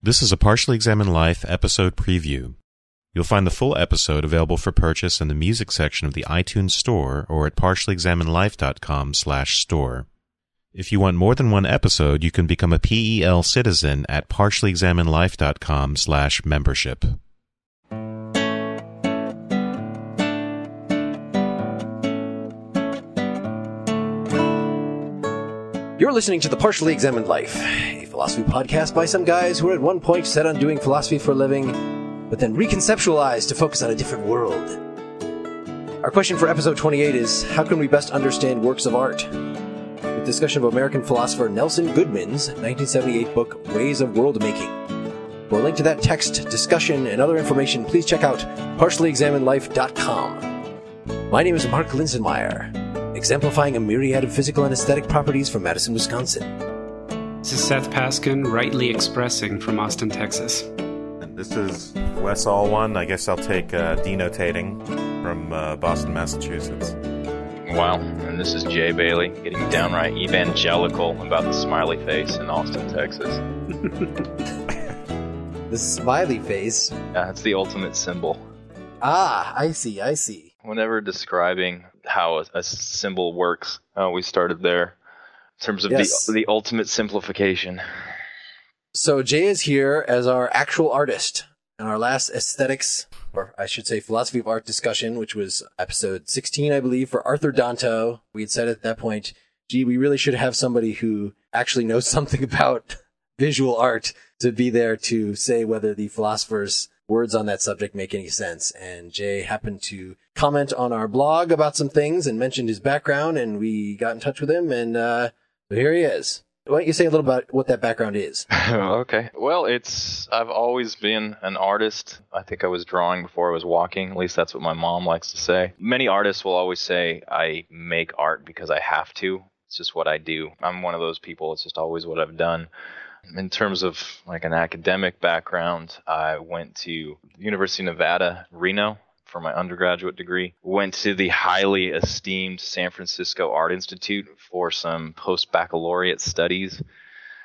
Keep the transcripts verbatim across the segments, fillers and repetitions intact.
This is a Partially Examined Life episode preview. You'll find the full episode available for purchase in the music section of the iTunes store or at partiallyexaminedlife.com slash store. If you want more than one episode, you can become a P E L citizen at partiallyexaminedlife.com slash membership. You're listening to The Partially Examined Life, a philosophy podcast by some guys who were at one point set on doing philosophy for a living, but then reconceptualized to focus on a different world. Our question for episode twenty-eight is, how can we best understand works of art? With discussion of American philosopher Nelson Goodman's nineteen seventy-eight book, Ways of Worldmaking. For a link to that text, discussion, and other information, please check out partially examined life dot com. My name is Mark Linsenmeyer, exemplifying a myriad of physical and aesthetic properties from Madison, Wisconsin. This is Seth Paskin, rightly expressing from Austin, Texas. And this is Wes Allwan. I guess I'll take uh, denotating from uh, Boston, Massachusetts. Wow. And this is Jay Bailey, getting downright evangelical about the smiley face in Austin, Texas. The smiley face? Yeah, it's the ultimate symbol. Ah, I see, I see. Whenever describing how a, a symbol works, uh, we started there in terms of yes. the the ultimate simplification. So Jay is here as our actual artist in our last aesthetics, or I should say philosophy of art discussion, which was episode sixteen, I believe, for Arthur Danto. We had said at that point, gee, we really should have somebody who actually knows something about visual art to be there to say whether the philosophers words on that subject make any sense. And Jay happened to comment on our blog about some things and mentioned his background, and we got in touch with him, and uh here he is. Why don't you say a little about what that background is? Okay. Well, it's I've always been an artist. I think I was drawing before I was walking. At least that's what my mom likes to say. Many artists will always say, I make art because I have to. It's just what I do. I'm one of those people. It's just always what I've done. In terms of like an academic background, I went to the University of Nevada, Reno, for my undergraduate degree. Went to the highly esteemed San Francisco Art Institute for some post-baccalaureate studies.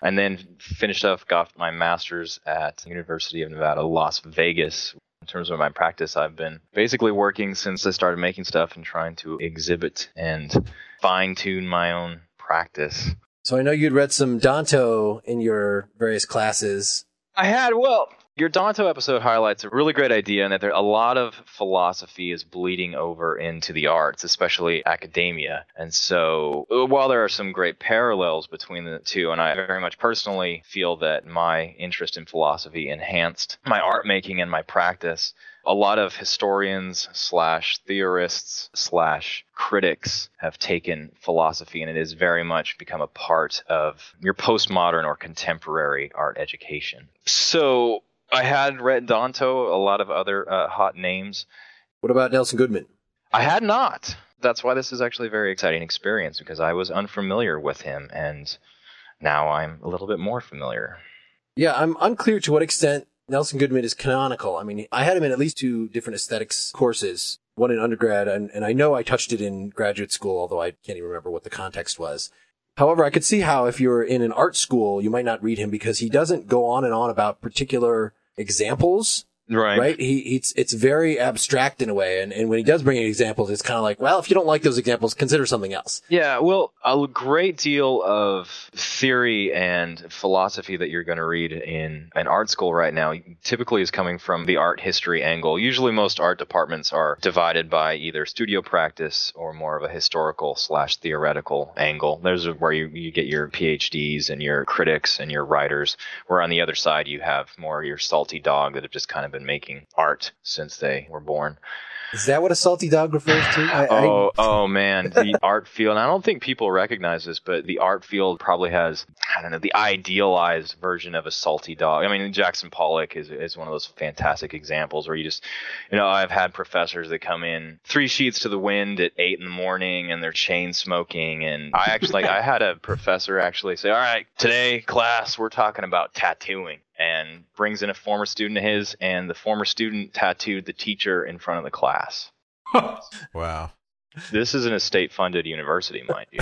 And then finished up, got my master's at the University of Nevada, Las Vegas. In terms of my practice, I've been basically working since I started making stuff and trying to exhibit and fine-tune my own practice. So I know you'd read some Danto in your various classes. I had. Well, your Danto episode highlights a really great idea in that there, a lot of philosophy is bleeding over into the arts, especially academia. And so while there are some great parallels between the two, and I very much personally feel that my interest in philosophy enhanced my art making and my practice, a lot of historians slash theorists slash critics have taken philosophy, and it has very much become a part of your postmodern or contemporary art education. So I had read Danto, a lot of other uh, hot names. What about Nelson Goodman? I had not. That's why this is actually a very exciting experience, because I was unfamiliar with him, and now I'm a little bit more familiar. Yeah, I'm unclear to what extent Nelson Goodman is canonical. I mean, I had him in at least two different aesthetics courses, one in undergrad, and, and I know I touched it in graduate school, although I can't even remember what the context was. However, I could see how if you were in an art school, you might not read him because he doesn't go on and on about particular examples. Right. Right? He, it's, it's very abstract in a way. And, and when he does bring in examples, it's kind of like, well, if you don't like those examples, consider something else. Yeah. Well, a great deal of theory and philosophy that you're going to read in an art school right now typically is coming from the art history angle. Usually most art departments are divided by either studio practice or more of a historical slash theoretical angle. There's where you, you get your PhDs and your critics and your writers, where on the other side you have more your salty dog that have just kind of been making art since they were born. Is that what a salty dog refers to? I, oh, I... oh man, the art field. And I don't think people recognize this, but the art field probably has, I don't know, the idealized version of a salty dog. I mean, Jackson Pollock is is one of those fantastic examples where you just, you know, I've had professors that come in three sheets to the wind at eight in the morning and they're chain smoking. And I actually, like, I had a professor actually say, all right, today class, we're talking about tattooing. And brings in a former student of his, and the former student tattooed the teacher in front of the class. Wow. This is an estate-funded university, mind you.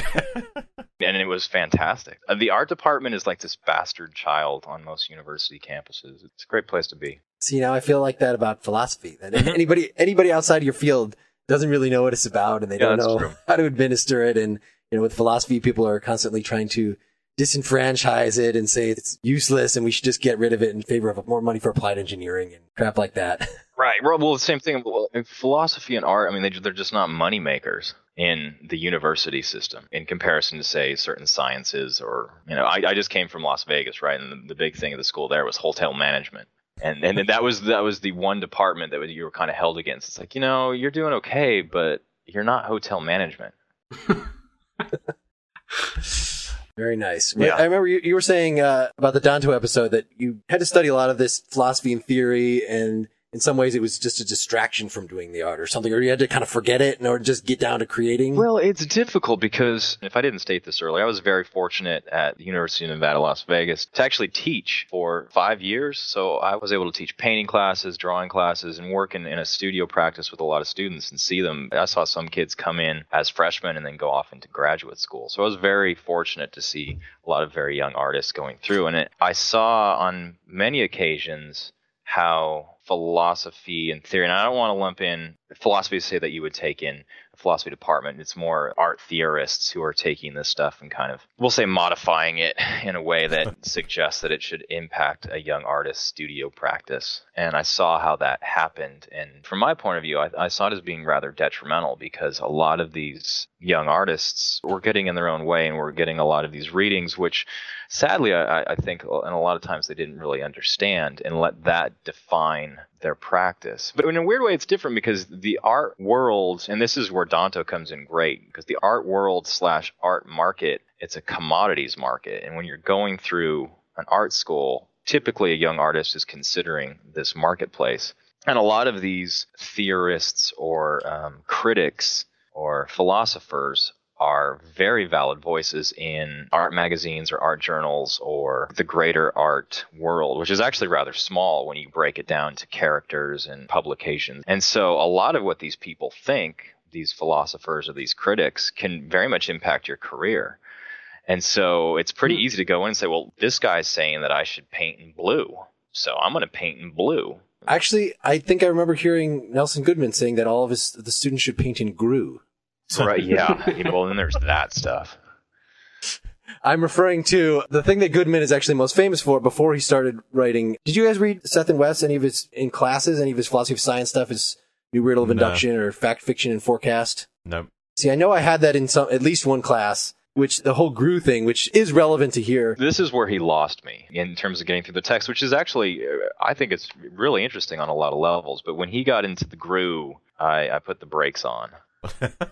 And it was fantastic. The art department is like this bastard child on most university campuses. It's a great place to be. See, now I feel like that about philosophy. That anybody anybody outside your field doesn't really know what it's about, and they yeah, don't know true. how to administer it. And you know, with philosophy, people are constantly trying to disenfranchise it and say it's useless and we should just get rid of it in favor of more money for applied engineering and crap like that. Right. Well, the same thing. Well, in philosophy and art, I mean, they, they're just not money makers in the university system in comparison to, say, certain sciences or, you know, I, I just came from Las Vegas, right? And the, the big thing of the school there was hotel management. And and that was that was the one department that you were kind of held against. It's like, you know, you're doing okay, but you're not hotel management. Very nice. Yeah. I remember you, you were saying uh, about the Danto episode that you had to study a lot of this philosophy and theory, and in some ways it was just a distraction from doing the art or something, or you had to kind of forget it in order to just get down to creating. Well, it's difficult because, if I didn't state this earlier, I was very fortunate at the University of Nevada, Las Vegas, to actually teach for five years. So I was able to teach painting classes, drawing classes, and work in, in a studio practice with a lot of students and see them. I saw some kids come in as freshmen and then go off into graduate school. So I was very fortunate to see a lot of very young artists going through. And it, I saw on many occasions how philosophy and theory, and I don't want to lump in philosophy to say that you would take in the philosophy department. It's more art theorists who are taking this stuff and kind of, we'll say, modifying it in a way that suggests that it should impact a young artist's studio practice. And I saw how that happened. And from my point of view, I, I saw it as being rather detrimental because a lot of these young artists were getting in their own way and were getting a lot of these readings, which sadly, I, I think, and a lot of times they didn't really understand and let that define their practice. But in a weird way, it's different because the art world, and this is where Danto comes in great, because the art world slash art market, it's a commodities market. And when you're going through an art school, typically a young artist is considering this marketplace. And a lot of these theorists or um, critics or philosophers are very valid voices in art magazines or art journals or the greater art world, which is actually rather small when you break it down to characters and publications. And so a lot of what these people think, these philosophers or these critics, can very much impact your career. And so it's pretty easy to go in and say, well, this guy's saying that I should paint in blue, so I'm going to paint in blue. Actually, I think I remember hearing Nelson Goodman saying that all of his the students should paint in grue. Right, yeah. You know, well, then there's that stuff. I'm referring to the thing that Goodman is actually most famous for before he started writing. Did you guys read Seth and Wes, any of his in classes, any of his philosophy of science stuff, his New Riddle of no. Induction or Fact Fiction and Forecast? No. See, I know I had that in some at least one class, which the whole Grew thing, which is relevant to here. This is where he lost me in terms of getting through the text, which is actually, I think it's really interesting on a lot of levels. But when he got into the Grew, I, I put the brakes on.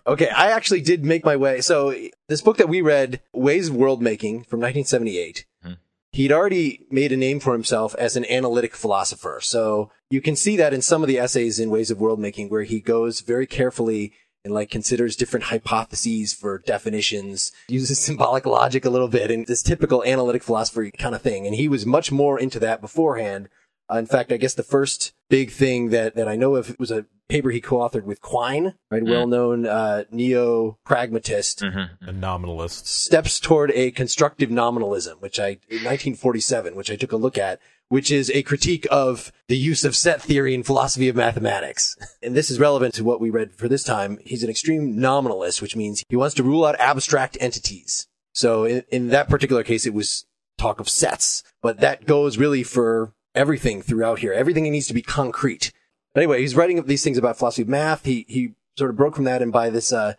Okay, I actually did make my way. So this book that we read, Ways of Worldmaking from nineteen seventy-eight, mm-hmm. he'd already made a name for himself as an analytic philosopher. So you can see that in some of the essays in Ways of Worldmaking where he goes very carefully and like considers different hypotheses for definitions, uses symbolic logic a little bit, and this typical analytic philosophy kind of thing. And he was much more into that beforehand. Uh, in fact, I guess the first big thing that, that I know of was a paper he co-authored with Quine, right? Mm. Well-known uh, neo-pragmatist. Mm-hmm. A nominalist. Steps Toward a Constructive Nominalism, which I, in nineteen forty-seven, which I took a look at, which is a critique of the use of set theory in philosophy of mathematics. And this is relevant to what we read for this time. He's an extreme nominalist, which means he wants to rule out abstract entities. So in, in that particular case, it was talk of sets, but that goes really for everything throughout here. Everything needs to be concrete. But anyway, he's writing up these things about philosophy of math. He he sort of broke from that and by this uh,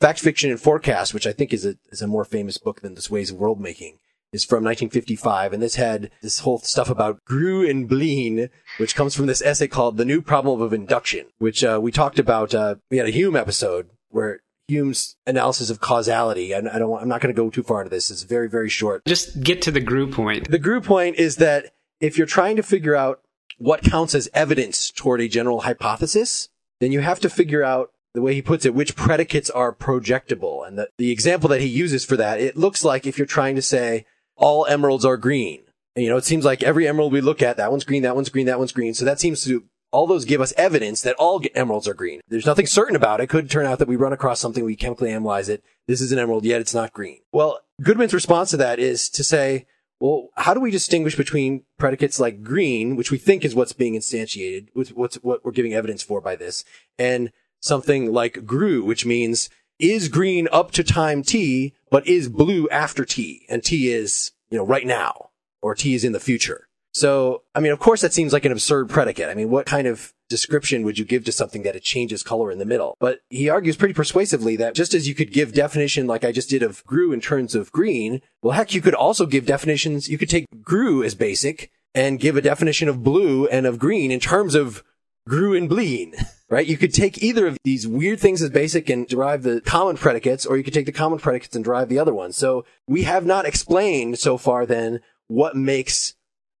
Fact, Fiction, and Forecast, which I think is a is a more famous book than this Ways of Worldmaking. is from nineteen fifty-five, and this had this whole stuff about Grew and Bleen, which comes from this essay called The New Problem of Induction, which uh, we talked about. Uh, we had a Hume episode where Hume's analysis of causality, and I don't, I'm not going to go too far into this. It's very, very short. Just get to the Grew point. The Grew point is that if you're trying to figure out what counts as evidence toward a general hypothesis, then you have to figure out, the way he puts it, which predicates are projectable. And the, the example that he uses for that, it looks like if you're trying to say, all emeralds are green. And, you know, it seems like every emerald we look at, that one's green, that one's green, that one's green. So that seems to, all those give us evidence that all emeralds are green. There's nothing certain about it. It could turn out that we run across something, we chemically analyze it. This is an emerald, yet it's not green. Well, Goodman's response to that is to say, well, how do we distinguish between predicates like green, which we think is what's being instantiated, with what's what we're giving evidence for by this, and something like Grew, which means is green up to time T, but is blue after T, and T is, you know, right now, or T is in the future. So, I mean, of course, that seems like an absurd predicate. I mean, what kind of description would you give to something that it changes color in the middle? But he argues pretty persuasively that just as you could give definition like I just did of Grew in terms of green, well, heck, you could also give definitions. You could take Grew as basic and give a definition of blue and of green in terms of Grew and Bleen, right? You could take either of these weird things as basic and derive the common predicates, or you could take the common predicates and derive the other one. So we have not explained so far then what makes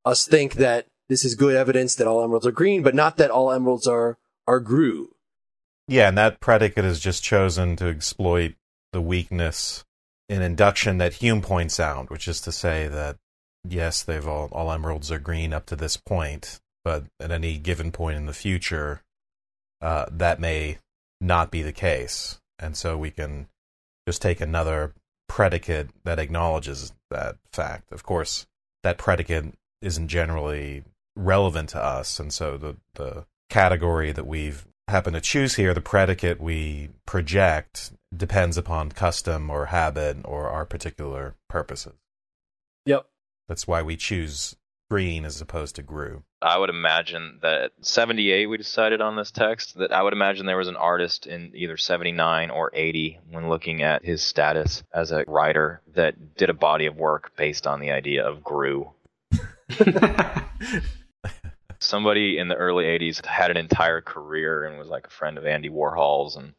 us think that this is good evidence that all emeralds are green, but not that all emeralds are, are Grew. Yeah, and that predicate is just chosen to exploit the weakness in induction that Hume points out, which is to say that, yes, they've all, all emeralds are green up to this point, but at any given point in the future, uh, that may not be the case. And so we can just take another predicate that acknowledges that fact. Of course, that predicate isn't generally relevant to us. And so the, the category that we've happened to choose here, the predicate we project, depends upon custom or habit or our particular purposes. Yep. That's why we choose green as opposed to Grew. I would imagine that seventy-eight we decided on this text, that I would imagine there was an artist in either seventy-nine or eighty when looking at his status as a writer that did a body of work based on the idea of Grew. Somebody in the early eighties had an entire career and was like a friend of Andy Warhol's, and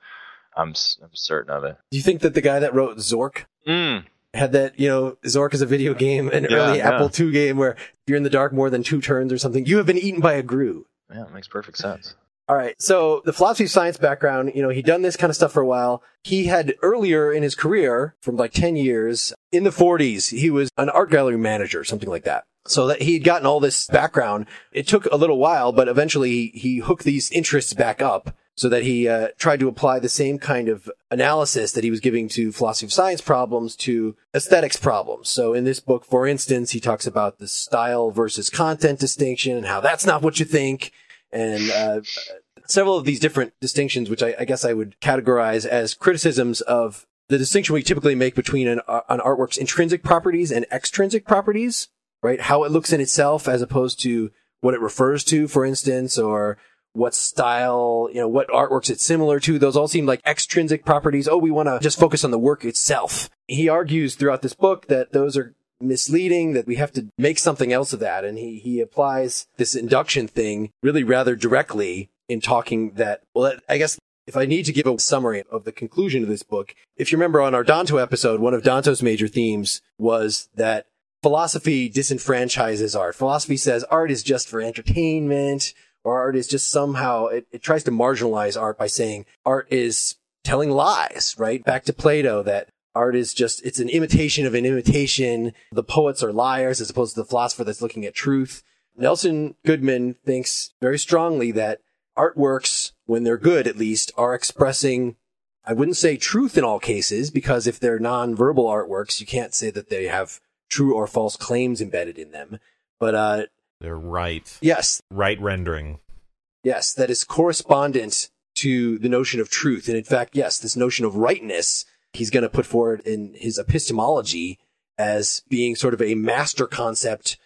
I'm, I'm certain of it. Do you think that the guy that wrote Zork mm. had that, you know, Zork is a video game, an yeah, early yeah. Apple two game where you're in the dark more than two turns or something, you have been eaten by a Grew. Yeah, it makes perfect sense. All right, so the philosophy of science background, you know, he'd done this kind of stuff for a while. He had earlier in his career, from like ten years, in the forties, he was an art gallery manager, something like that. So that he'd gotten all this background. It took a little while, but eventually he hooked these interests back up so that he uh, tried to apply the same kind of analysis that he was giving to philosophy of science problems to aesthetics problems. So in this book, for instance, he talks about the style versus content distinction and how that's not what you think. And uh, several of these different distinctions, which I, I guess I would categorize as criticisms of the distinction we typically make between an, uh, an artwork's intrinsic properties and extrinsic properties, right? How it looks in itself as opposed to what it refers to, for instance, or what style, you know, what artworks it's similar to. Those all seem like extrinsic properties. Oh, we want to just focus on the work itself. He argues throughout this book that those are misleading, that we have to make something else of that. And he, he applies this induction thing really rather directly in talking that, well, I guess if I need to give a summary of the conclusion of this book, if you remember on our Danto episode, one of Danto's major themes was that philosophy disenfranchises art. Philosophy says art is just for entertainment, or art is just somehow, it, it tries to marginalize art by saying art is telling lies, right? Back to Plato, that art is just, it's an imitation of an imitation. The poets are liars as opposed to the philosopher that's looking at truth. Nelson Goodman thinks very strongly that artworks, when they're good at least, are expressing, I wouldn't say truth in all cases, because if they're non-verbal artworks, you can't say that they have true or false claims embedded in them. But uh, they're right. Yes. Right rendering. Yes, that is correspondent to the notion of truth. And in fact, yes, this notion of rightness he's going to put forward in his epistemology as being sort of a master concept,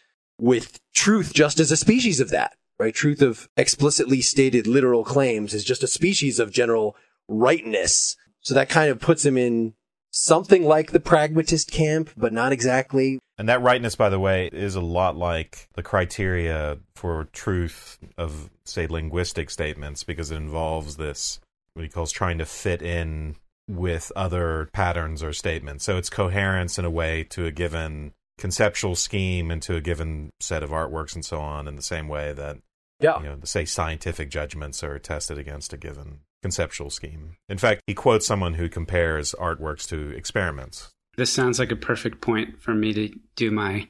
with truth just as a species of that, right? Truth of explicitly stated literal claims is just a species of general rightness. So that kind of puts him in something like the pragmatist camp, but not exactly. And that rightness, by the way, is a lot like the criteria for truth of, say, linguistic statements, because it involves this, what he calls trying to fit in with other patterns or statements. So it's coherence in a way to a given conceptual scheme and to a given set of artworks and so on, in the same way that, yeah. you know, say scientific judgments are tested against a given conceptual scheme. In fact, he quotes someone who compares artworks to experiments. This sounds like a perfect point for me to do my...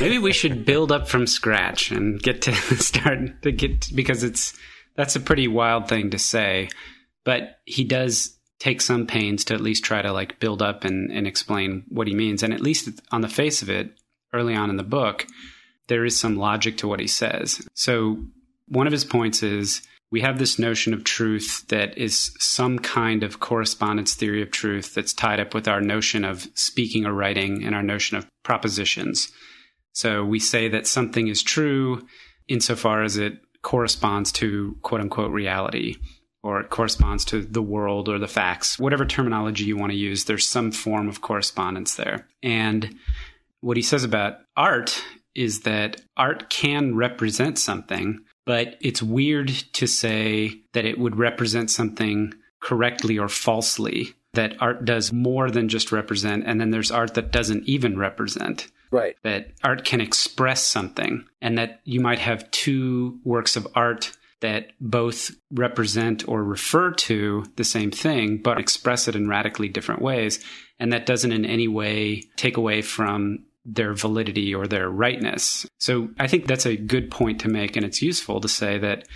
Maybe we should build up from scratch and get to start to get... To, because it's that's a pretty wild thing to say. But he does take some pains to at least try to like build up and, and explain what he means. And at least on the face of it, early on in the book, there is some logic to what he says. So one of his points is we have this notion of truth that is some kind of correspondence theory of truth that's tied up with our notion of speaking or writing and our notion of propositions. So we say that something is true insofar as it corresponds to quote unquote reality, or it corresponds to the world or the facts, whatever terminology you want to use, there's some form of correspondence there. And what he says about art is that art can represent something, but it's weird to say that it would represent something correctly or falsely, that art does more than just represent, and then there's art that doesn't even represent. Right. That art can express something, and that you might have two works of art that both represent or refer to the same thing, but express it in radically different ways. And that doesn't in any way take away from their validity or their rightness. So I think that's a good point to make. And it's useful to say that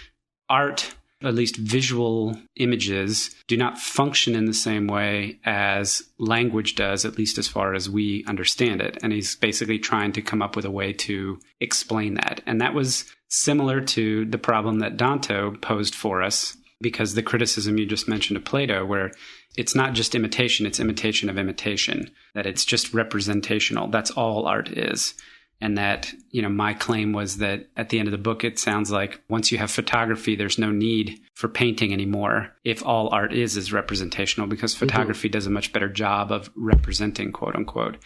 art, at least visual images, do not function in the same way as language does, at least as far as we understand it. And he's basically trying to come up with a way to explain that. And that was similar to the problem that Danto posed for us, because the criticism you just mentioned of Plato, where it's not just imitation, it's imitation of imitation, that it's just representational. That's all art is. And that, you know, my claim was that at the end of the book, it sounds like once you have photography, there's no need for painting anymore if all art is is representational, because photography mm-hmm. does a much better job of representing, quote unquote.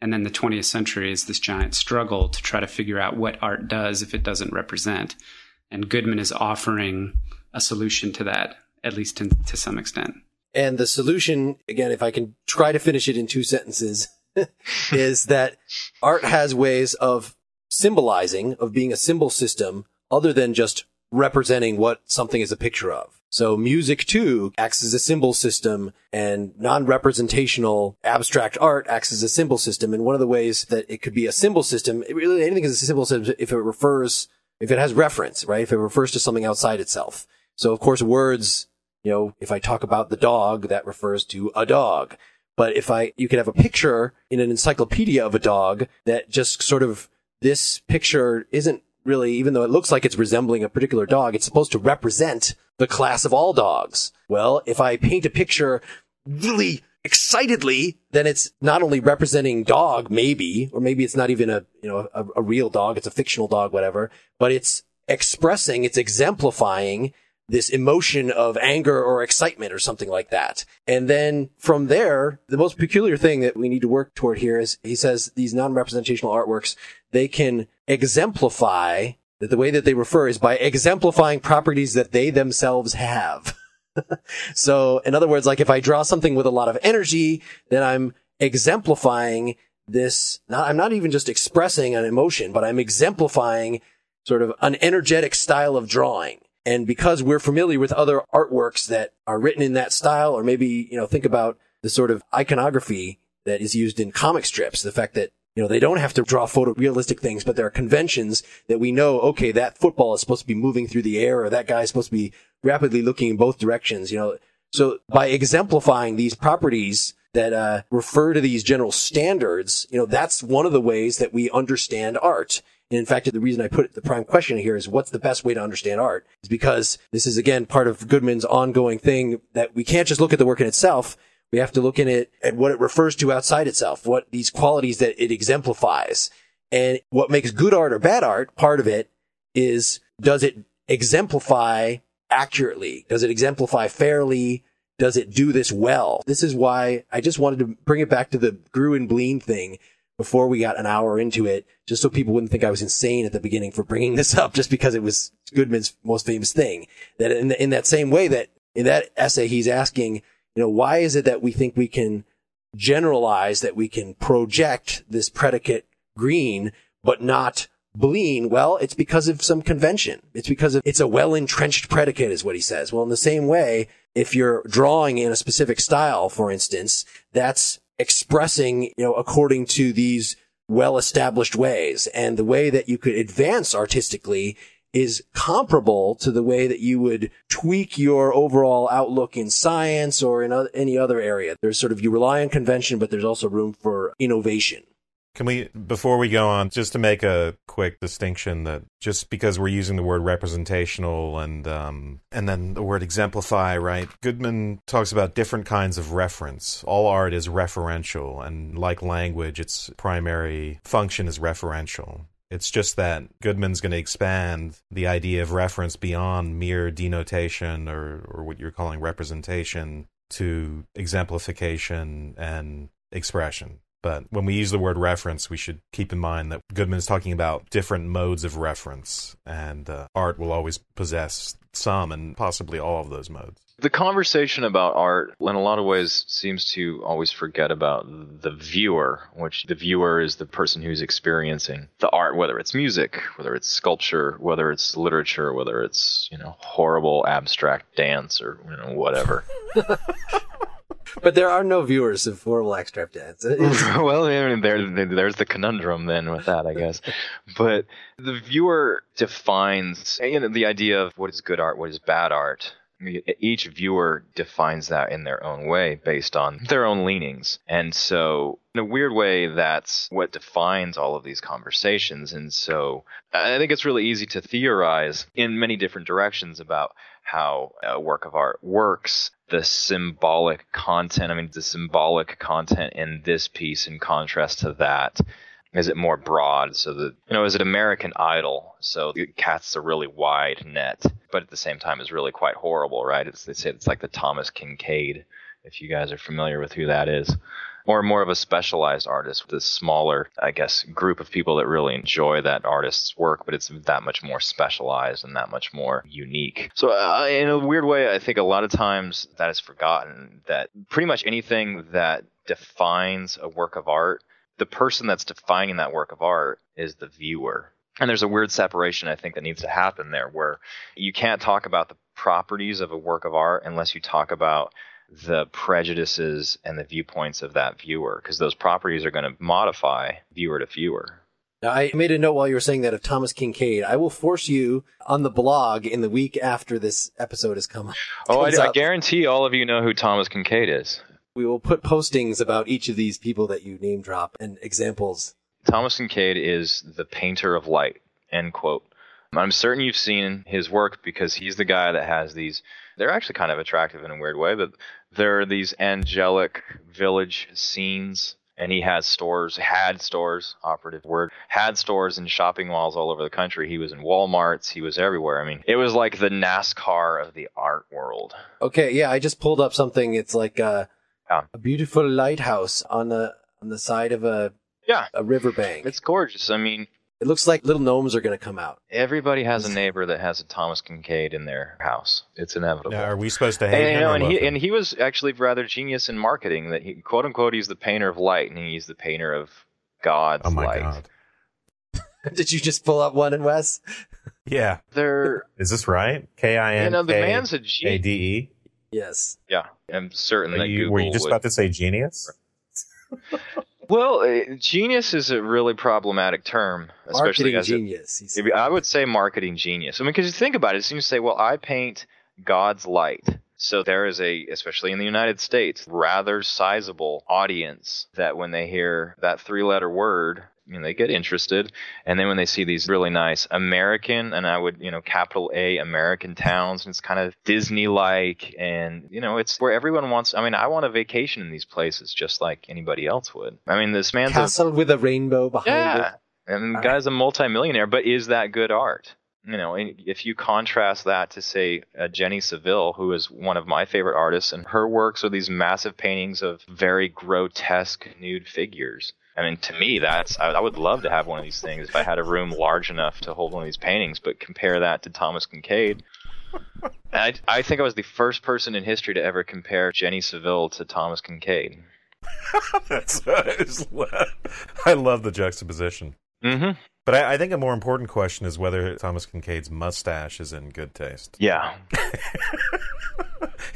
And then the twentieth century is this giant struggle to try to figure out what art does if it doesn't represent. And Goodman is offering a solution to that, at least in, to some extent. And the solution, again, if I can try to finish it in two sentences... is that art has ways of symbolizing, of being a symbol system, other than just representing what something is a picture of. So music, too, acts as a symbol system, and non-representational abstract art acts as a symbol system. And one of the ways that it could be a symbol system, it really, anything is a symbol system if it refers, if it has reference, right? If it refers to something outside itself. So, of course, words, you know, if I talk about the dog, that refers to a dog. But if I, you could have a picture in an encyclopedia of a dog that just sort of, this picture isn't really, even though it looks like it's resembling a particular dog, it's supposed to represent the class of all dogs. Well, if I paint a picture really excitedly, then it's not only representing dog, maybe, or maybe it's not even a, you know, a, a real dog, it's a fictional dog, whatever, but it's expressing, it's exemplifying this emotion of anger or excitement or something like that. And then from there, the most peculiar thing that we need to work toward here is, he says, these non-representational artworks, they can exemplify, that the way that they refer is by exemplifying properties that they themselves have. So in other words, like if I draw something with a lot of energy, then I'm exemplifying this, not, I'm not even just expressing an emotion, but I'm exemplifying sort of an energetic style of drawing. And because we're familiar with other artworks that are written in that style, or maybe, you know, think about the sort of iconography that is used in comic strips, the fact that, you know, they don't have to draw photorealistic things, but there are conventions that we know, okay, that football is supposed to be moving through the air, or that guy is supposed to be rapidly looking in both directions, you know. So by exemplifying these properties that uh, refer to these general standards, you know, that's one of the ways that we understand art. And in fact, the reason I put the prime question here is, what's the best way to understand art? Is because this is, again, part of Goodman's ongoing thing that we can't just look at the work in itself. We have to look in it at what it refers to outside itself, what these qualities that it exemplifies. And what makes good art or bad art, part of it is, does it exemplify accurately? Does it exemplify fairly? does it do this well? This is why I just wanted to bring it back to the Grew and Bleen thing before we got an hour into it, just so people wouldn't think I was insane at the beginning for bringing this up just because it was Goodman's most famous thing. That in, the, in that same way that in that essay, he's asking, you know, why is it that we think we can generalize, that we can project this predicate green, but not Bleen? Well, it's because of some convention. It's because of, it's a well-entrenched predicate is what he says. Well, in the same way, if you're drawing in a specific style, for instance, that's expressing, you know, according to these well-established ways. And the way that you could advance artistically is comparable to the way that you would tweak your overall outlook in science or in other, any other area. There's sort of, you rely on convention, but there's also room for innovation. Can we, before we go on, just to make a quick distinction that just because we're using the word representational and um, and then the word exemplify, right? Goodman talks about different kinds of reference. All art is referential, and like language, its primary function is referential. It's just that Goodman's going to expand the idea of reference beyond mere denotation or, or what you're calling representation to exemplification and expression. But when we use the word reference, we should keep in mind that Goodman is talking about different modes of reference, and uh, art will always possess some and possibly all of those modes. The conversation about art, in a lot of ways, seems to always forget about the viewer, which the viewer is the person who's experiencing the art, whether it's music, whether it's sculpture, whether it's literature, whether it's, you know, horrible abstract dance or, you know, whatever. But there are no viewers of horrible abstract dance. Well, I mean, there, there's the conundrum then with that, I guess. But the viewer defines, you know, the idea of what is good art, what is bad art. Each viewer defines that in their own way based on their own leanings. And so in a weird way, that's what defines all of these conversations. And so I think it's really easy to theorize in many different directions about how a work of art works, the symbolic content. I mean, the symbolic content in this piece in contrast to that. Is it more broad? So that, you know, is it American Idol? So it casts a really wide net, but at the same time is really quite horrible, right? It's, they say it's like the Thomas Kinkade, if you guys are familiar with who that is. Or more of a specialized artist with a smaller, I guess, group of people that really enjoy that artist's work, but it's that much more specialized and that much more unique. So uh, in a weird way, I think a lot of times that is forgotten, that pretty much anything that defines a work of art, the person that's defining that work of art is the viewer. And there's a weird separation, I think, that needs to happen there, where you can't talk about the properties of a work of art unless you talk about the prejudices and the viewpoints of that viewer, because those properties are going to modify viewer to viewer. Now, I made a note while you were saying that of Thomas Kinkade. I will force you on the blog in the week after this episode has come. Oh, I, I guarantee all of you know who Thomas Kinkade is. We will put postings about each of these people that you name drop and examples. Thomas Kinkade is the painter of light, end quote. I'm certain you've seen his work because he's the guy that has these, they're actually kind of attractive in a weird way, but there are these angelic village scenes, and he has stores, had stores, operative word, had stores in shopping malls all over the country. He was in Walmarts. He was everywhere. I mean, it was like the NASCAR of the art world. Okay, yeah, I just pulled up something. It's like, uh, Yeah. A beautiful lighthouse on the on the side of a yeah. a riverbank. It's gorgeous. I mean, it looks like little gnomes are going to come out. Everybody has a neighbor that has a Thomas Kinkade in their house. It's inevitable. Now, are we supposed to hate and, him? You know, and, he, him? and he was actually rather genius in marketing. That he, quote unquote, he's the painter of light, and he's the painter of God's light. Oh my light. God! Did you just pull up one in Wes? Yeah. They're, Is this right? K I N A D E. Yes. Yeah, I'm certain that Google would. Were you just about to say genius? Well, uh, genius is a really problematic term, especially as genius. A, I would say marketing genius. I mean, because you think about it, it seems to say, well, I paint God's light. So there is a, especially in the United States, rather sizable audience that when they hear that three-letter word, you know, they get interested. And then when they see these really nice American, and I would, you know, capital A American towns, and it's kind of Disney-like, and, you know, it's where everyone wants. I mean, I want a vacation in these places just like anybody else would. I mean, this man's castle a, with a rainbow behind yeah, it. Yeah, and the guy's a multimillionaire, but is that good art? You know, if you contrast that to, say, uh, Jenny Saville, who is one of my favorite artists, and her works are these massive paintings of very grotesque nude figures. I mean, to me, that's I, I would love to have one of these things if I had a room large enough to hold one of these paintings. But compare that to Thomas Kinkade. I, I think I was the first person in history to ever compare Jenny Saville to Thomas Kinkade. That's uh, I love the juxtaposition. Mm-hmm. But I, I think a more important question is whether Thomas Kinkade's mustache is in good taste. Yeah.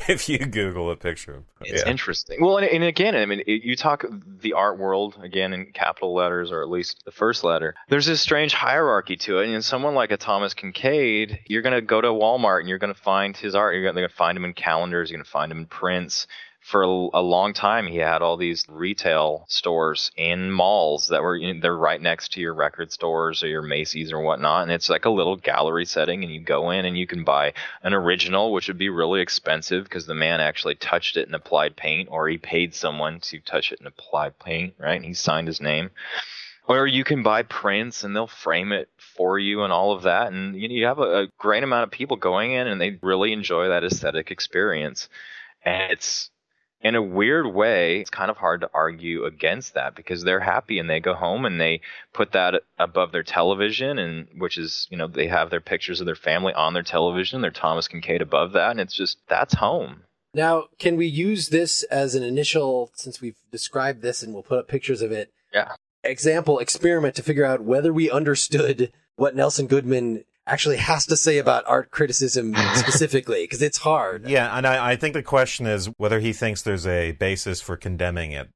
If you Google a picture of it. It's yeah. interesting. Well, and, and again, I mean, you talk the art world, again, in capital letters, or at least the first letter. There's this strange hierarchy to it. And someone like a Thomas Kinkade, you're going to go to Walmart and you're going to find his art. You're going to find him in calendars. You're going to find him in prints. For a, a long time, he had all these retail stores in malls that were, you know, they're right next to your record stores or your Macy's or whatnot. And it's like a little gallery setting, and you go in and you can buy an original, which would be really expensive because the man actually touched it and applied paint, or he paid someone to touch it and apply paint, right? And he signed his name. Or you can buy prints and they'll frame it for you and all of that. And you, you have a, a great amount of people going in, and they really enjoy that aesthetic experience. And it's, in a weird way, it's kind of hard to argue against that, because they're happy and they go home and they put that above their television, and which is, you know, they have their pictures of their family on their television, their Thomas Kinkade above that, and it's just, that's home. Now, can we use this as an initial, since we've described this and we'll put up pictures of it, yeah. example, experiment to figure out whether we understood what Nelson Goodman actually has to say about art criticism specifically, because it's hard. Yeah, and I, I think the question is whether he thinks there's a basis for condemning it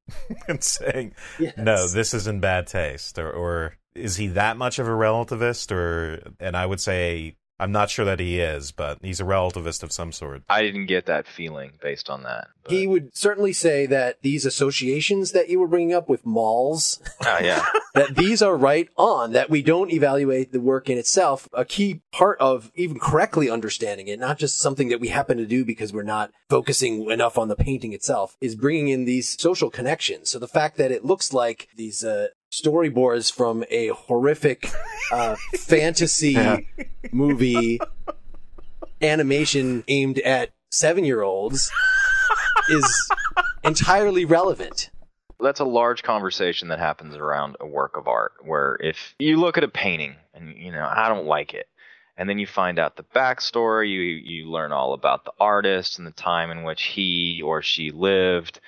and saying, yes. no, this is in bad taste, or, or is he that much of a relativist? Or, and I would say, I'm not sure that he is, but he's a relativist of some sort. I didn't get that feeling based on that. But he would certainly say that these associations that you were bringing up with malls, oh, yeah. that these are right on, that we don't evaluate the work in itself, a key part of even correctly understanding it, not just something that we happen to do because we're not focusing enough on the painting itself, is bringing in these social connections. So the fact that it looks like these uh, storyboards from a horrific uh, fantasy yeah. movie animation aimed at seven-year-olds is entirely relevant. That's a large conversation that happens around a work of art, where if you look at a painting and, you know, I don't like it, and then you find out the backstory, you, you learn all about the artist and the time in which he or she lived.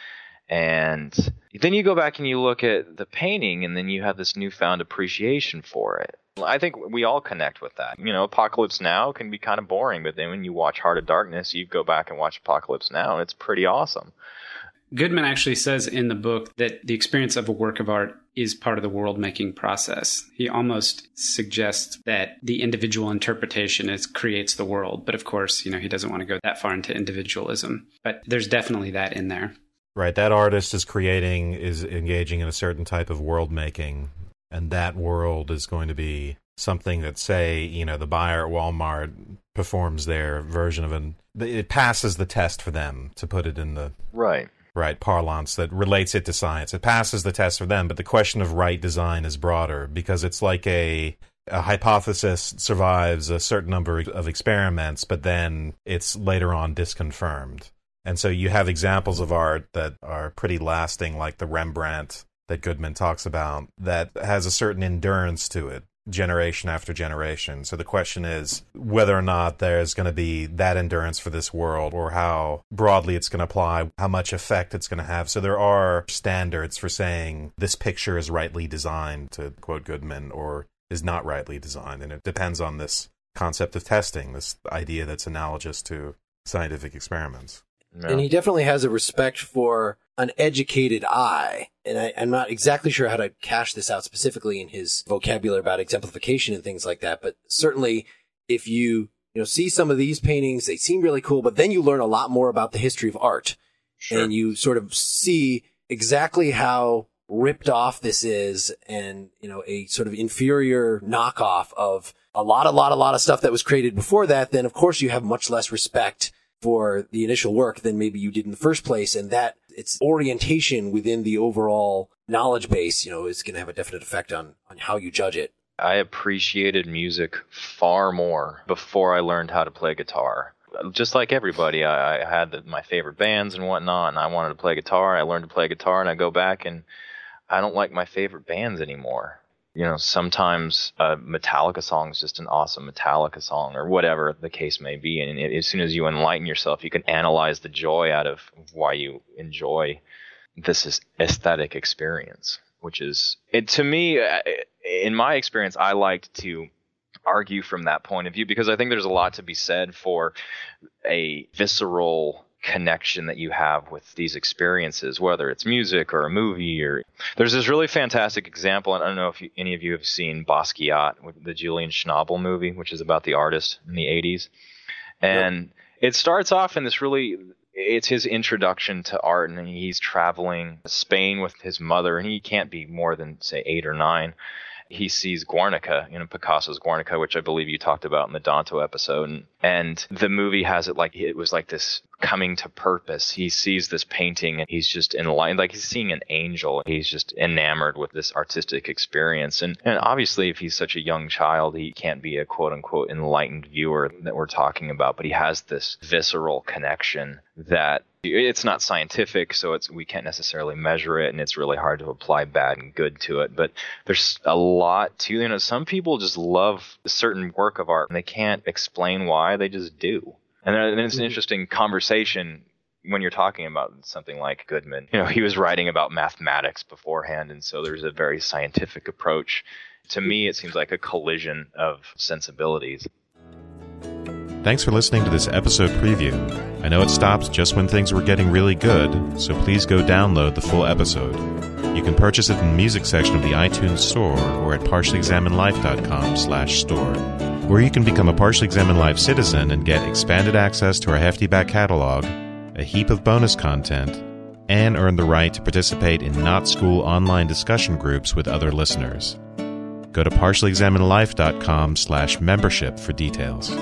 And then you go back and you look at the painting, and then you have this newfound appreciation for it. I think we all connect with that. You know, Apocalypse Now can be kind of boring, but then when you watch Heart of Darkness, you go back and watch Apocalypse Now, and it's pretty awesome. Goodman actually says in the book that the experience of a work of art is part of the world-making process. He almost suggests that the individual interpretation is creates the world. But of course, you know, he doesn't want to go that far into individualism. But there's definitely that in there. Right, that artist is creating, is engaging in a certain type of world making, and that world is going to be something that, say, you know, the buyer at Walmart performs their version of an. It passes the test for them, to put it in the right, right parlance that relates it to science. It passes the test for them, but the question of right design is broader, because it's like a. A hypothesis survives a certain number of experiments, but then it's later on disconfirmed. And so you have examples of art that are pretty lasting, like the Rembrandt that Goodman talks about, that has a certain endurance to it, generation after generation. So the question is whether or not there's going to be that endurance for this world, or how broadly it's going to apply, how much effect it's going to have. So there are standards for saying this picture is rightly designed, to quote Goodman, or is not rightly designed. And it depends on this concept of testing, this idea that's analogous to scientific experiments. No. And he definitely has a respect for an educated eye. And I, I'm not exactly sure how to cash this out specifically in his vocabulary about exemplification and things like that. But certainly if you, you know, see some of these paintings, they seem really cool, but then you learn a lot more about the history of art. Sure. And you sort of see exactly how ripped off this is, and, you know, a sort of inferior knockoff of a lot, a lot, a lot of stuff that was created before that. Then, of course, you have much less respect for the initial work than maybe you did in the first place, and that its orientation within the overall knowledge base, you know, is going to have a definite effect on on how you judge it. I appreciated music far more before I learned how to play guitar. Just like everybody, I, I had the, my favorite bands and whatnot, and I wanted to play guitar. I learned to play guitar, and I go back, and I don't like my favorite bands anymore. You know, sometimes a Metallica song is just an awesome Metallica song or whatever the case may be. And it, as soon as you enlighten yourself, you can analyze the joy out of why you enjoy this is aesthetic experience, which is it to me, in my experience, I liked to argue from that point of view, because I think there's a lot to be said for a visceral connection that you have with these experiences, whether it's music or a movie. Or there's this really fantastic example, and I don't know if you, any of you have seen Basquiat, the Julian Schnabel movie, which is about the artist in the eighties. And yep. It starts off in this really, it's his introduction to art, and he's traveling Spain with his mother, and he can't be more than, say, eight or nine. He sees Guernica, you know, Picasso's Guernica, which I believe you talked about in the Danto episode. And, and the movie has it like it was like this coming to purpose. He sees this painting and he's just enlightened, like he's seeing an angel. He's just enamored with this artistic experience. And, and obviously, if he's such a young child, he can't be a quote unquote enlightened viewer that we're talking about. But he has this visceral connection that it's not scientific, so it's we can't necessarily measure it, and it's really hard to apply bad and good to it. But there's a lot to, you know, some people just love a certain work of art, and they can't explain why, they just do. And then it's an interesting conversation when you're talking about something like Goodman. You know, he was writing about mathematics beforehand, and so there's a very scientific approach. To me, it seems like a collision of sensibilities. Thanks for listening to this episode preview. I know it stops just when things were getting really good, so please go download the full episode. You can purchase it in the music section of the iTunes store or at partially examined life dot com slash store, where you can become a Partially Examined Life citizen and get expanded access to our hefty back catalog, a heap of bonus content, and earn the right to participate in Not School online discussion groups with other listeners. Go to partially examined life dot com slash membership for details.